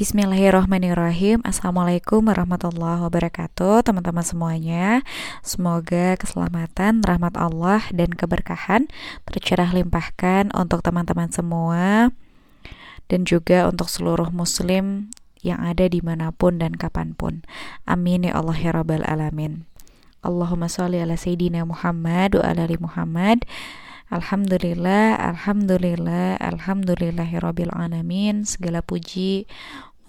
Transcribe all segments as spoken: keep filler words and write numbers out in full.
Bismillahirrahmanirrahim. Assalamualaikum warahmatullahi wabarakatuh. Teman-teman semuanya, semoga keselamatan, rahmat Allah dan keberkahan tercurah limpahkan untuk teman-teman semua dan juga untuk seluruh muslim yang ada dimanapun dan kapanpun. Amin ya Allah ya Rabbal Alamin. Allahumma sholli ala Sayyidina Muhammad wa ala ali Muhammad. Alhamdulillah, Alhamdulillah, Alhamdulillahi Rabbil Alamin. Segala puji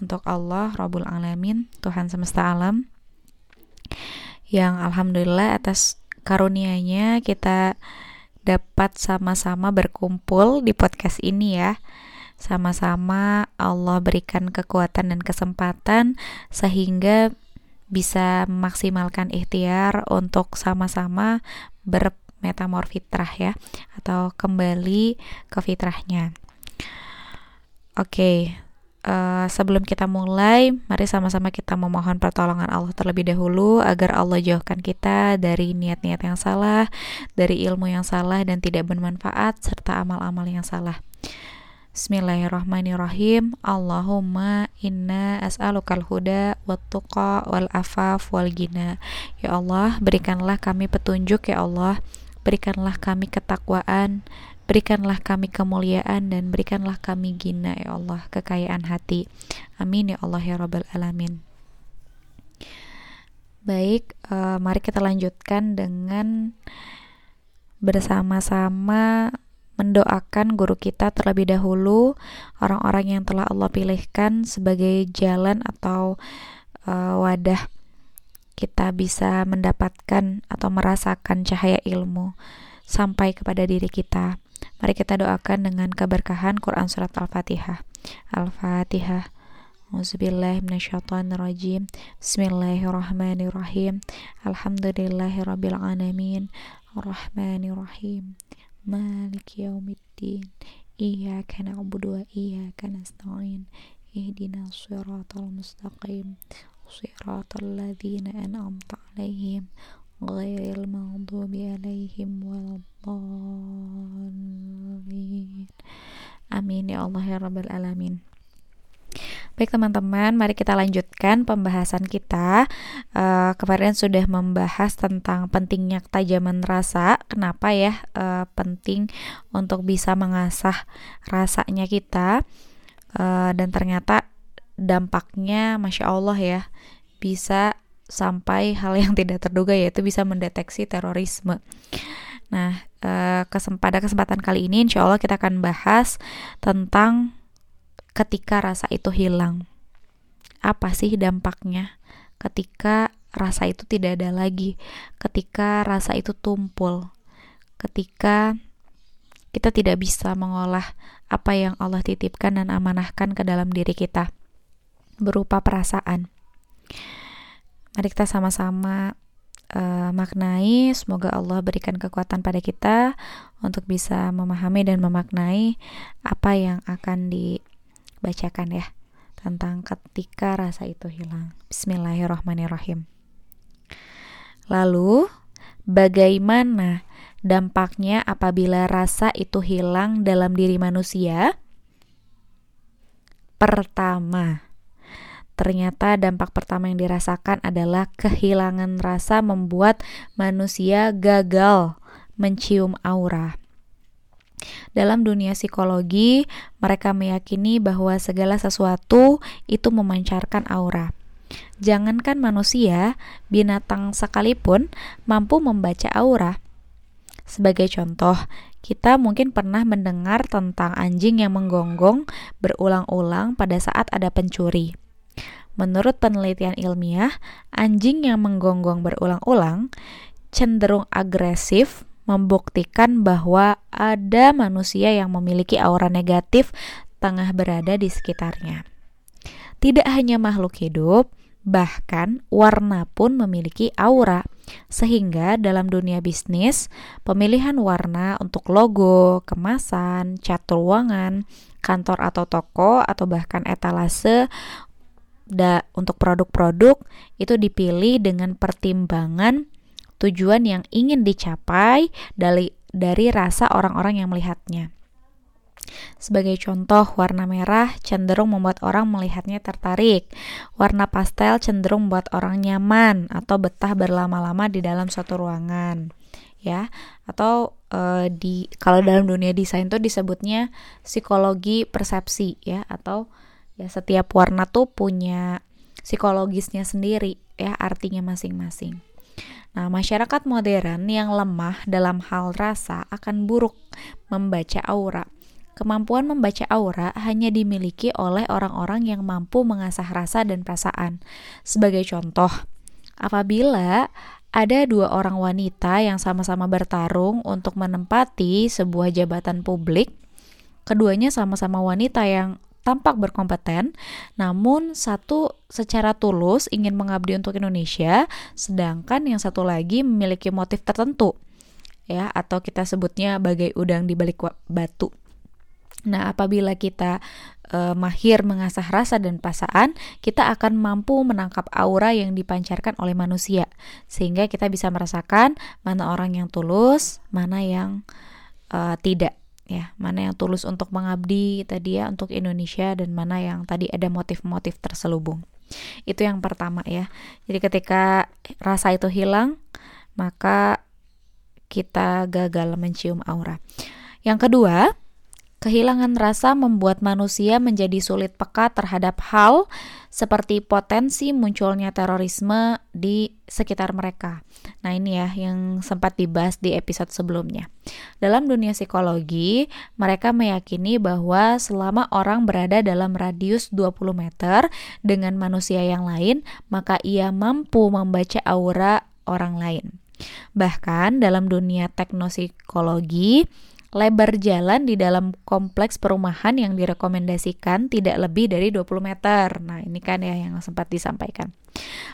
untuk Allah Rabbul Alamin, Tuhan semesta alam, yang Alhamdulillah atas karunia-Nya kita dapat sama-sama berkumpul di podcast ini ya. Sama-sama Allah berikan kekuatan dan kesempatan sehingga bisa memaksimalkan ikhtiar untuk sama-sama ber metamor fitrah ya, atau kembali ke fitrahnya. Oke, okay, uh, sebelum kita mulai, mari sama-sama kita memohon pertolongan Allah terlebih dahulu agar Allah jauhkan kita dari niat-niat yang salah, dari ilmu yang salah dan tidak bermanfaat, serta amal-amal yang salah. Bismillahirrahmanirrahim. Allahumma inna as'alukal huda wat tuqa wal afaf wal ghina. Ya Allah, berikanlah kami petunjuk ya Allah. Berikanlah kami ketakwaan, berikanlah kami kemuliaan, dan berikanlah kami ghina ya Allah, kekayaan hati. Amin ya Allah ya Rabbal Alamin. Baik, eh, mari kita lanjutkan dengan bersama-sama mendoakan guru kita terlebih dahulu, orang-orang yang telah Allah pilihkan sebagai jalan atau eh, wadah kita bisa mendapatkan atau merasakan cahaya ilmu sampai kepada diri kita. Mari kita doakan dengan keberkahan Quran Surat Al-Fatihah. Al-Fatihah. Auzubillahiminasyaitonirrajim. Bismillahirrahmanirrahim. Alhamdulillahirrabbilalamin. Ar-Rahmanirrahim. Maliki yaumiddin. Iyyaka na'budu wa iyyaka nasta'in. Ihdinas shiratal mustaqim. صراط الذين أنعمت عليهم غير المغضوب عليهم ولا الضالين. Amin ya Allah ya Rabbal Alamin. Baik teman-teman, mari kita lanjutkan pembahasan kita. Uh, kemarin sudah membahas tentang pentingnya ketajaman rasa. Kenapa ya uh, penting untuk bisa mengasah rasanya kita, uh, dan ternyata dampaknya Masya Allah ya, bisa sampai hal yang tidak terduga, yaitu bisa mendeteksi terorisme. Nah, pada kesempatan kali ini Insya Allah kita akan bahas tentang ketika rasa itu hilang. Apa sih dampaknya ketika rasa itu tidak ada lagi, ketika rasa itu tumpul, ketika kita tidak bisa mengolah apa yang Allah titipkan dan amanahkan ke dalam diri kita berupa perasaan. Mari kita sama-sama uh, maknai. Semoga Allah berikan kekuatan pada kita untuk bisa memahami dan memaknai apa yang akan dibacakan ya, tentang ketika rasa itu hilang. Bismillahirrahmanirrahim. Lalu bagaimana dampaknya apabila rasa itu hilang dalam diri manusia? Pertama, ternyata dampak pertama yang dirasakan adalah kehilangan rasa membuat manusia gagal mencium aura. Dalam dunia psikologi, mereka meyakini bahwa segala sesuatu itu memancarkan aura. Jangankan manusia, binatang sekalipun mampu membaca aura. Sebagai contoh, kita mungkin pernah mendengar tentang anjing yang menggonggong berulang-ulang pada saat ada pencuri. Menurut penelitian ilmiah, anjing yang menggonggong berulang-ulang cenderung agresif, membuktikan bahwa ada manusia yang memiliki aura negatif tengah berada di sekitarnya. Tidak hanya makhluk hidup, bahkan warna pun memiliki aura. Sehingga dalam dunia bisnis, pemilihan warna untuk logo, kemasan, cat ruangan, kantor atau toko, atau bahkan etalase Da, untuk produk-produk itu dipilih dengan pertimbangan tujuan yang ingin dicapai dari, dari rasa orang-orang yang melihatnya. Sebagai contoh, warna merah cenderung membuat orang melihatnya tertarik. Warna pastel cenderung membuat orang nyaman atau betah berlama-lama di dalam suatu ruangan, ya. Atau e, di kalau dalam dunia desain tuh disebutnya psikologi persepsi, ya. Atau ya setiap warna tuh punya psikologisnya sendiri, ya, artinya masing-masing. Nah, masyarakat modern yang lemah dalam hal rasa akan buruk membaca aura. Kemampuan membaca aura hanya dimiliki oleh orang-orang yang mampu mengasah rasa dan perasaan. Sebagai contoh, apabila ada dua orang wanita yang sama-sama bertarung untuk menempati sebuah jabatan publik, keduanya sama-sama wanita yang tampak berkompeten, namun satu secara tulus ingin mengabdi untuk Indonesia, sedangkan yang satu lagi memiliki motif tertentu, ya, atau kita sebutnya bagai udang di balik batu. Nah, apabila kita eh, mahir mengasah rasa dan perasaan, kita akan mampu menangkap aura yang dipancarkan oleh manusia, sehingga kita bisa merasakan mana orang yang tulus, mana yang eh, tidak, ya, mana yang tulus untuk mengabdi tadi, ya, untuk Indonesia, dan mana yang tadi ada motif-motif terselubung. Itu yang pertama, ya. Jadi ketika rasa itu hilang, maka kita gagal mencium aura. Yang kedua, kehilangan rasa membuat manusia menjadi sulit peka terhadap hal seperti potensi munculnya terorisme di sekitar mereka. Nah, ini ya yang sempat dibahas di episode sebelumnya. Dalam dunia psikologi, mereka meyakini bahwa selama orang berada dalam radius dua puluh meter dengan manusia yang lain, maka ia mampu membaca aura orang lain. Bahkan dalam dunia teknopsikologi, lebar jalan di dalam kompleks perumahan yang direkomendasikan tidak lebih dari dua puluh meter. Nah, ini kan ya yang sempat disampaikan.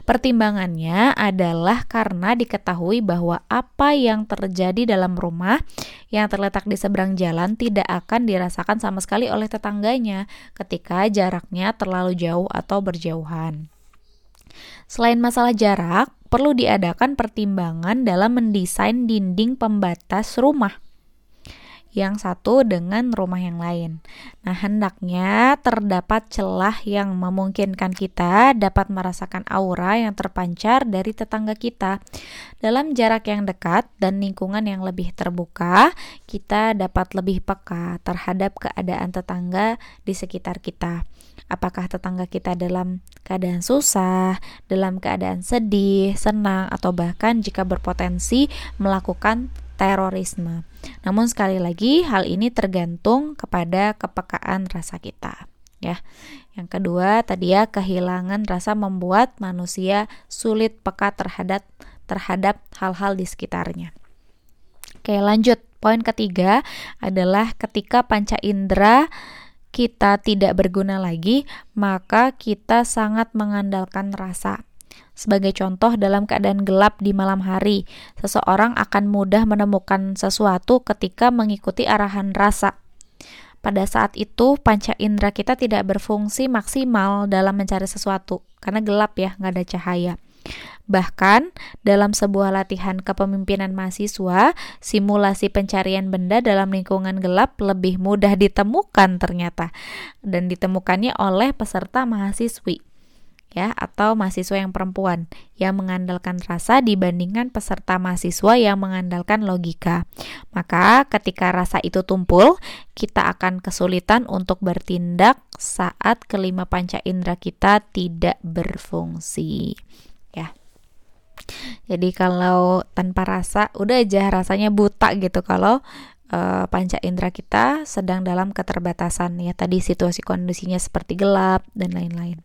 Pertimbangannya adalah karena diketahui bahwa apa yang terjadi dalam rumah yang terletak di seberang jalan tidak akan dirasakan sama sekali oleh tetangganya ketika jaraknya terlalu jauh atau berjauhan. Selain masalah jarak, perlu diadakan pertimbangan dalam mendesain dinding pembatas rumah yang satu dengan rumah yang lain. Nah, hendaknya terdapat celah yang memungkinkan kita dapat merasakan aura yang terpancar dari tetangga kita. Dalam jarak yang dekat dan lingkungan yang lebih terbuka, kita dapat lebih peka terhadap keadaan tetangga di sekitar kita. Apakah tetangga kita dalam keadaan susah, dalam keadaan sedih, senang, atau bahkan jika berpotensi melakukan terorisme. Namun sekali lagi hal ini tergantung kepada kepekaan rasa kita, ya. Yang kedua tadi ya, kehilangan rasa membuat manusia sulit peka terhadap terhadap hal-hal di sekitarnya. Oke, lanjut. Poin ketiga adalah ketika panca indera kita tidak berguna lagi, maka kita sangat mengandalkan rasa. Sebagai contoh, dalam keadaan gelap di malam hari, seseorang akan mudah menemukan sesuatu ketika mengikuti arahan rasa. Pada saat itu, panca indera kita tidak berfungsi maksimal dalam mencari sesuatu, karena gelap ya, nggak ada cahaya. Bahkan, dalam sebuah latihan kepemimpinan mahasiswa, simulasi pencarian benda dalam lingkungan gelap lebih mudah ditemukan ternyata, dan ditemukannya oleh peserta mahasiswi, ya, atau mahasiswa yang perempuan yang mengandalkan rasa dibandingkan peserta mahasiswa yang mengandalkan logika. Maka ketika rasa itu tumpul, kita akan kesulitan untuk bertindak saat kelima panca indera kita tidak berfungsi, ya. Jadi kalau tanpa rasa, udah aja rasanya buta gitu kalau Uh, panca indera kita sedang dalam keterbatasan, ya, tadi situasi kondisinya seperti gelap dan lain-lain.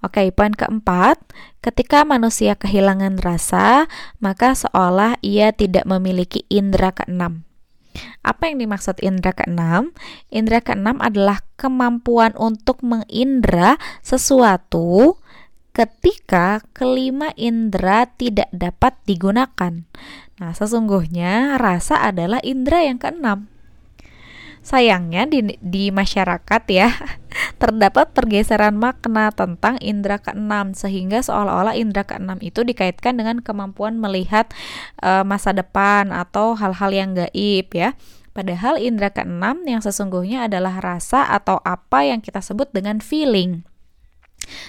Oke, poin keempat, ketika manusia kehilangan rasa, maka seolah ia tidak memiliki indera keenam. Apa yang dimaksud indera keenam? Indera keenam adalah kemampuan untuk mengindra sesuatu ketika kelima indera tidak dapat digunakan. Nah, sesungguhnya rasa adalah indera yang keenam. Sayangnya di, di masyarakat ya terdapat pergeseran makna tentang indera keenam, sehingga seolah-olah indera keenam itu dikaitkan dengan kemampuan melihat e, masa depan atau hal-hal yang gaib, ya. Padahal indera keenam yang sesungguhnya adalah rasa atau apa yang kita sebut dengan feeling.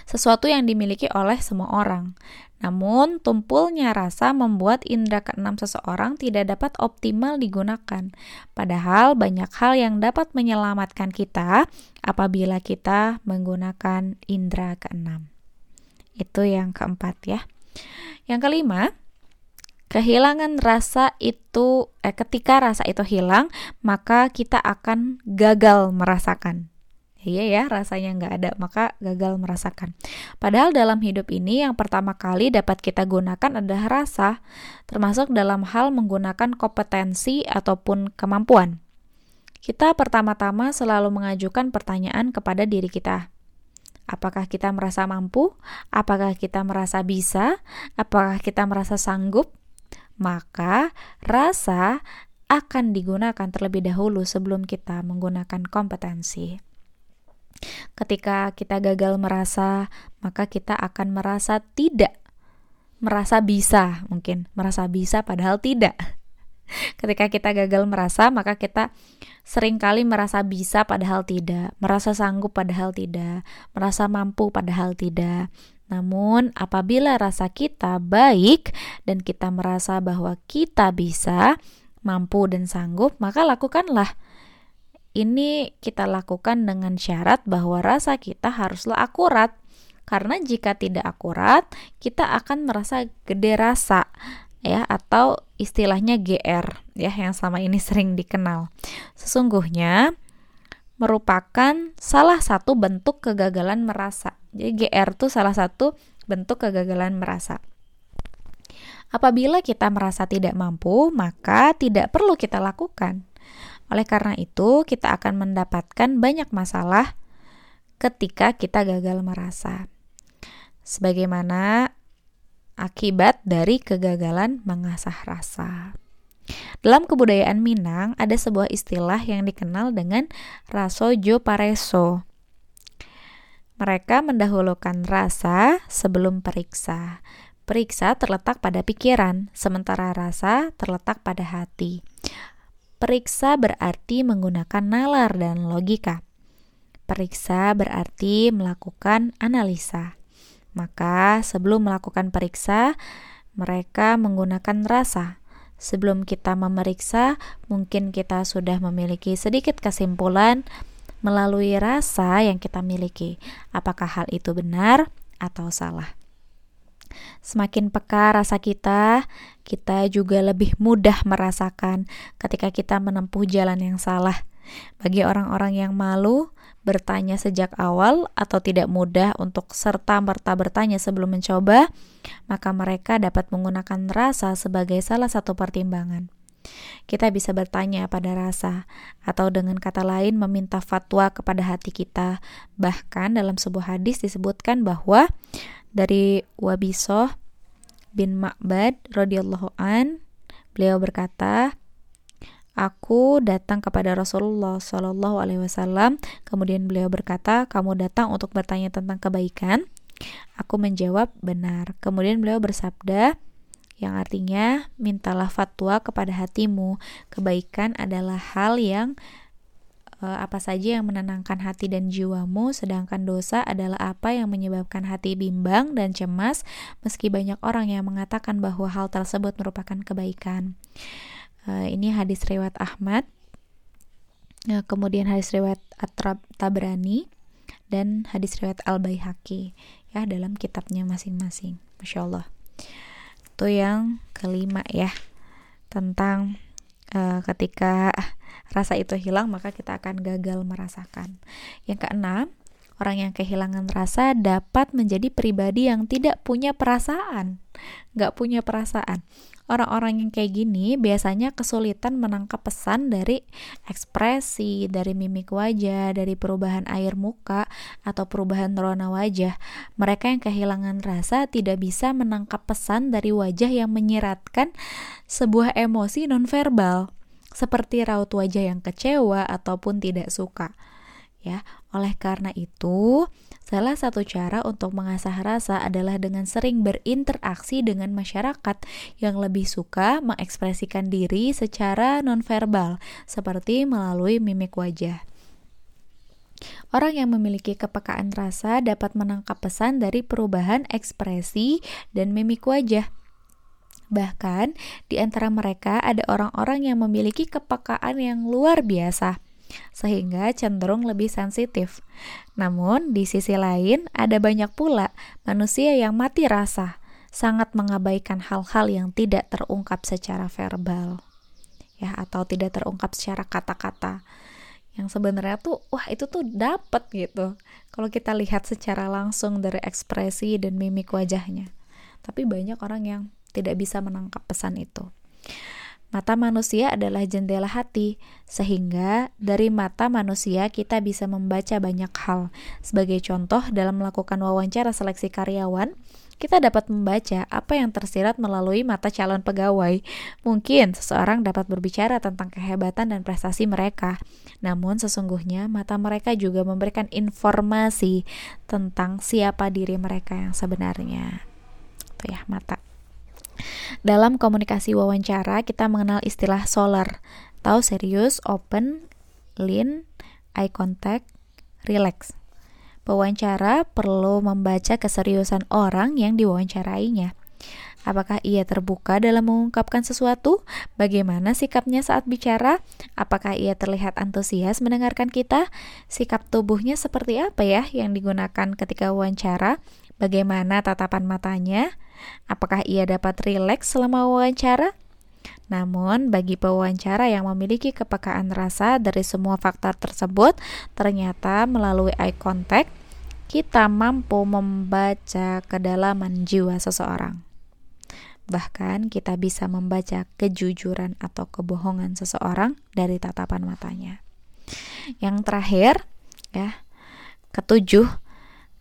Sesuatu yang dimiliki oleh semua orang. Namun, tumpulnya rasa membuat indera keenam seseorang tidak dapat optimal digunakan. Padahal, banyak hal yang dapat menyelamatkan kita apabila kita menggunakan indera keenam. Itu yang keempat ya. Yang kelima, kehilangan rasa itu, eh, ketika rasa itu hilang, maka kita akan gagal merasakan. Iya ya, rasanya nggak ada, maka gagal merasakan. Padahal dalam hidup ini yang pertama kali dapat kita gunakan adalah rasa, termasuk dalam hal menggunakan kompetensi ataupun kemampuan. Kita pertama-tama selalu mengajukan pertanyaan kepada diri kita. Apakah kita merasa mampu? Apakah kita merasa bisa? Apakah kita merasa sanggup? Maka rasa akan digunakan terlebih dahulu sebelum kita menggunakan kompetensi. Ketika kita gagal merasa, maka kita akan merasa tidak, merasa bisa mungkin, merasa bisa padahal tidak. Ketika kita gagal merasa, maka kita seringkali merasa bisa padahal tidak, merasa sanggup padahal tidak, merasa mampu padahal tidak. Namun apabila rasa kita baik dan kita merasa bahwa kita bisa, mampu dan sanggup, maka lakukanlah. Ini kita lakukan dengan syarat bahwa rasa kita haruslah akurat. Karena jika tidak akurat, kita akan merasa gede rasa ya, atau istilahnya G R ya, yang selama ini sering dikenal. Sesungguhnya merupakan salah satu bentuk kegagalan merasa. Jadi G R itu salah satu bentuk kegagalan merasa. Apabila kita merasa tidak mampu, maka tidak perlu kita lakukan. Oleh karena itu, kita akan mendapatkan banyak masalah ketika kita gagal merasa. Sebagaimana akibat dari kegagalan mengasah rasa. Dalam kebudayaan Minang, ada sebuah istilah yang dikenal dengan rasojo pareso. Mereka mendahulukan rasa sebelum periksa. Periksa terletak pada pikiran, sementara rasa terletak pada hati. Periksa berarti menggunakan nalar dan logika. Periksa berarti melakukan analisa. Maka sebelum melakukan periksa, mereka menggunakan rasa. Sebelum kita memeriksa, mungkin kita sudah memiliki sedikit kesimpulan melalui rasa yang kita miliki. Apakah hal itu benar atau salah? Semakin peka rasa kita, kita juga lebih mudah merasakan ketika kita menempuh jalan yang salah. Bagi orang-orang yang malu, bertanya sejak awal atau tidak mudah untuk serta-merta bertanya sebelum mencoba, maka mereka dapat menggunakan rasa sebagai salah satu pertimbangan. Kita bisa bertanya pada rasa, atau dengan kata lain meminta fatwa kepada hati kita. Bahkan dalam sebuah hadis disebutkan bahwa dari Wabisoh bin Ma'bad radhiyallahu an, beliau berkata, aku datang kepada Rasulullah sallallahu alaihi wasallam, kemudian beliau berkata, kamu datang untuk bertanya tentang kebaikan. Aku menjawab, benar. Kemudian beliau bersabda, yang artinya, mintalah fatwa kepada hatimu. Kebaikan adalah hal yang apa saja yang menenangkan hati dan jiwamu, sedangkan dosa adalah apa yang menyebabkan hati bimbang dan cemas, meski banyak orang yang mengatakan bahwa hal tersebut merupakan kebaikan. Ini hadis riwayat Ahmad, kemudian hadis riwayat At-Tabrani dan hadis riwayat Al-Baihaqi ya, dalam kitabnya masing-masing. Masya Allah. Itu yang kelima ya, tentang uh, ketika rasa itu hilang, maka kita akan gagal merasakan. Yang keenam, orang yang kehilangan rasa dapat menjadi pribadi yang tidak punya perasaan. Gak punya perasaan. Orang-orang yang kayak gini biasanya kesulitan menangkap pesan dari ekspresi, dari mimik wajah, dari perubahan air muka, atau perubahan rona wajah. Mereka yang kehilangan rasa tidak bisa menangkap pesan dari wajah yang menyiratkan sebuah emosi nonverbal, seperti raut wajah yang kecewa ataupun tidak suka Ya, oleh karena itu, salah satu cara untuk mengasah rasa adalah dengan sering berinteraksi dengan masyarakat yang lebih suka mengekspresikan diri secara nonverbal, seperti melalui mimik wajah. Orang yang memiliki kepekaan rasa dapat menangkap pesan dari perubahan ekspresi dan mimik wajah. Bahkan, di antara mereka ada orang-orang yang memiliki kepekaan yang luar biasa, sehingga cenderung lebih sensitif. Namun, di sisi lain, ada banyak pula manusia yang mati rasa, sangat mengabaikan hal-hal yang tidak terungkap secara verbal, ya, atau tidak terungkap secara kata-kata. Yang sebenarnya tuh, wah itu tuh dapet gitu, kalau kita lihat secara langsung dari ekspresi dan mimik wajahnya. Tapi banyak orang yang tidak bisa menangkap pesan itu. Mata manusia adalah jendela hati, sehingga dari mata manusia kita bisa membaca banyak hal. Sebagai contoh, dalam melakukan wawancara seleksi karyawan, kita dapat membaca apa yang tersirat melalui mata calon pegawai. Mungkin seseorang dapat berbicara tentang kehebatan dan prestasi mereka, namun sesungguhnya mata mereka juga memberikan informasi tentang siapa diri mereka yang sebenarnya. Itu ya, mata. Dalam komunikasi wawancara, kita mengenal istilah solar atau serius, open, lean, eye contact, relax. Pewawancara perlu membaca keseriusan orang yang diwawancarainya. Apakah ia terbuka dalam mengungkapkan sesuatu? Bagaimana sikapnya saat bicara? Apakah ia terlihat antusias mendengarkan kita? Sikap tubuhnya seperti apa ya yang digunakan ketika wawancara? Bagaimana tatapan matanya? Apakah ia dapat rileks selama wawancara? Namun, bagi pewawancara yang memiliki kepekaan rasa dari semua faktor tersebut, ternyata melalui eye contact, kita mampu membaca kedalaman jiwa seseorang. Bahkan, kita bisa membaca kejujuran atau kebohongan seseorang dari tatapan matanya. Yang terakhir, ya, ketujuh,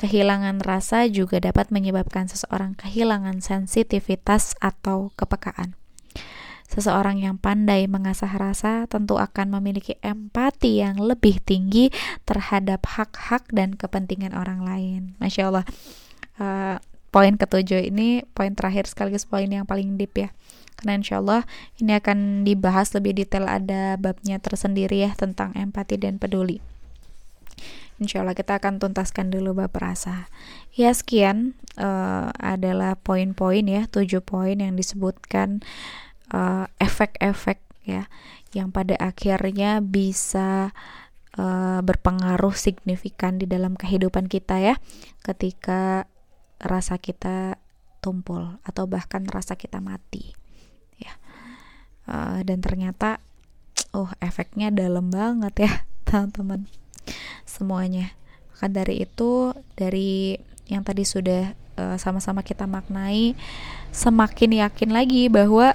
kehilangan rasa juga dapat menyebabkan seseorang kehilangan sensitivitas atau kepekaan. Seseorang yang pandai mengasah rasa tentu akan memiliki empati yang lebih tinggi terhadap hak-hak dan kepentingan orang lain. Masya Allah, uh, poin ketujuh ini poin terakhir sekaligus poin yang paling deep ya. Karena insya Allah ini akan dibahas lebih detail, ada babnya tersendiri ya tentang empati dan peduli. Insyaallah kita akan tuntaskan dulu bab rasa. Ya, sekian uh, adalah poin-poin ya, tujuh poin yang disebutkan uh, efek-efek ya, yang pada akhirnya bisa uh, berpengaruh signifikan di dalam kehidupan kita ya, ketika rasa kita tumpul atau bahkan rasa kita mati ya. Uh, dan ternyata, oh efeknya dalam banget ya, teman-teman. Semuanya. Maka dari itu, dari yang tadi sudah e, sama-sama kita maknai, semakin yakin lagi bahwa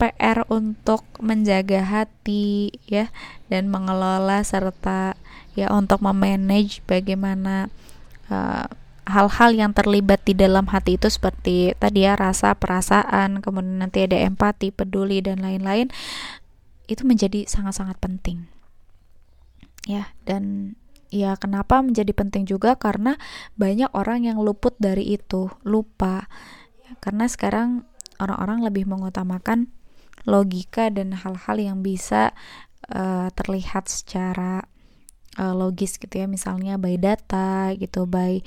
P R untuk menjaga hati ya, dan mengelola serta ya untuk memanage bagaimana e, hal-hal yang terlibat di dalam hati itu seperti tadi ya, rasa, perasaan, kemudian nanti ada empati, peduli dan lain-lain, itu menjadi sangat-sangat penting. Ya, dan ya kenapa menjadi penting juga karena banyak orang yang luput dari itu, lupa ya, karena sekarang orang-orang lebih mengutamakan logika dan hal-hal yang bisa uh, terlihat secara uh, logis gitu ya, misalnya by data gitu, by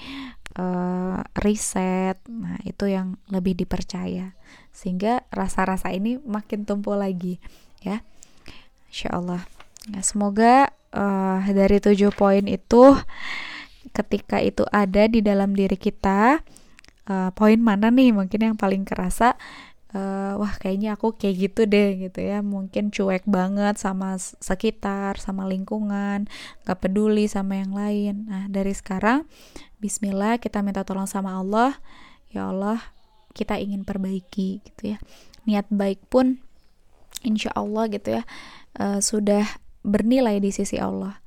uh, riset. Nah itu yang lebih dipercaya, sehingga rasa-rasa ini makin tumpul lagi ya. Insyaallah ya, semoga Uh, dari tujuh poin itu, ketika itu ada di dalam diri kita, uh, poin mana nih mungkin yang paling kerasa, uh, wah kayaknya aku kayak gitu deh gitu ya, mungkin cuek banget sama sekitar, sama lingkungan, gak peduli sama yang lain. Nah dari sekarang, bismillah kita minta tolong sama Allah, ya Allah kita ingin perbaiki gitu ya, niat baik pun insya Allah gitu ya, uh, sudah bernilai di sisi Allah.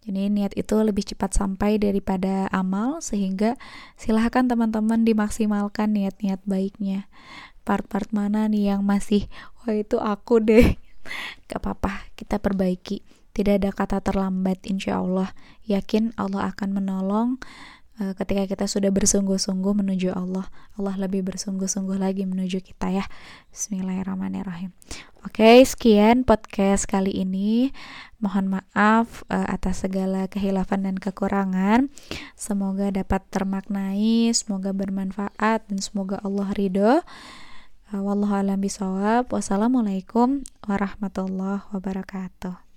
Jadi niat itu lebih cepat sampai daripada amal, sehingga silahkan teman-teman dimaksimalkan niat-niat baiknya. Part-part mana nih yang masih, wah itu aku deh, gak apa-apa, kita perbaiki. Tidak ada kata terlambat, insya Allah. Yakin Allah akan menolong uh, ketika kita sudah bersungguh-sungguh menuju Allah. Allah lebih bersungguh-sungguh lagi menuju kita ya. Bismillahirrahmanirrahim. Oke, sekian podcast kali ini. Mohon maaf uh, atas segala kehilafan dan kekurangan. Semoga dapat termaknai, semoga bermanfaat, dan semoga Allah ridho. Wallahu a'lam bishawab. Wassalamualaikum warahmatullahi wabarakatuh.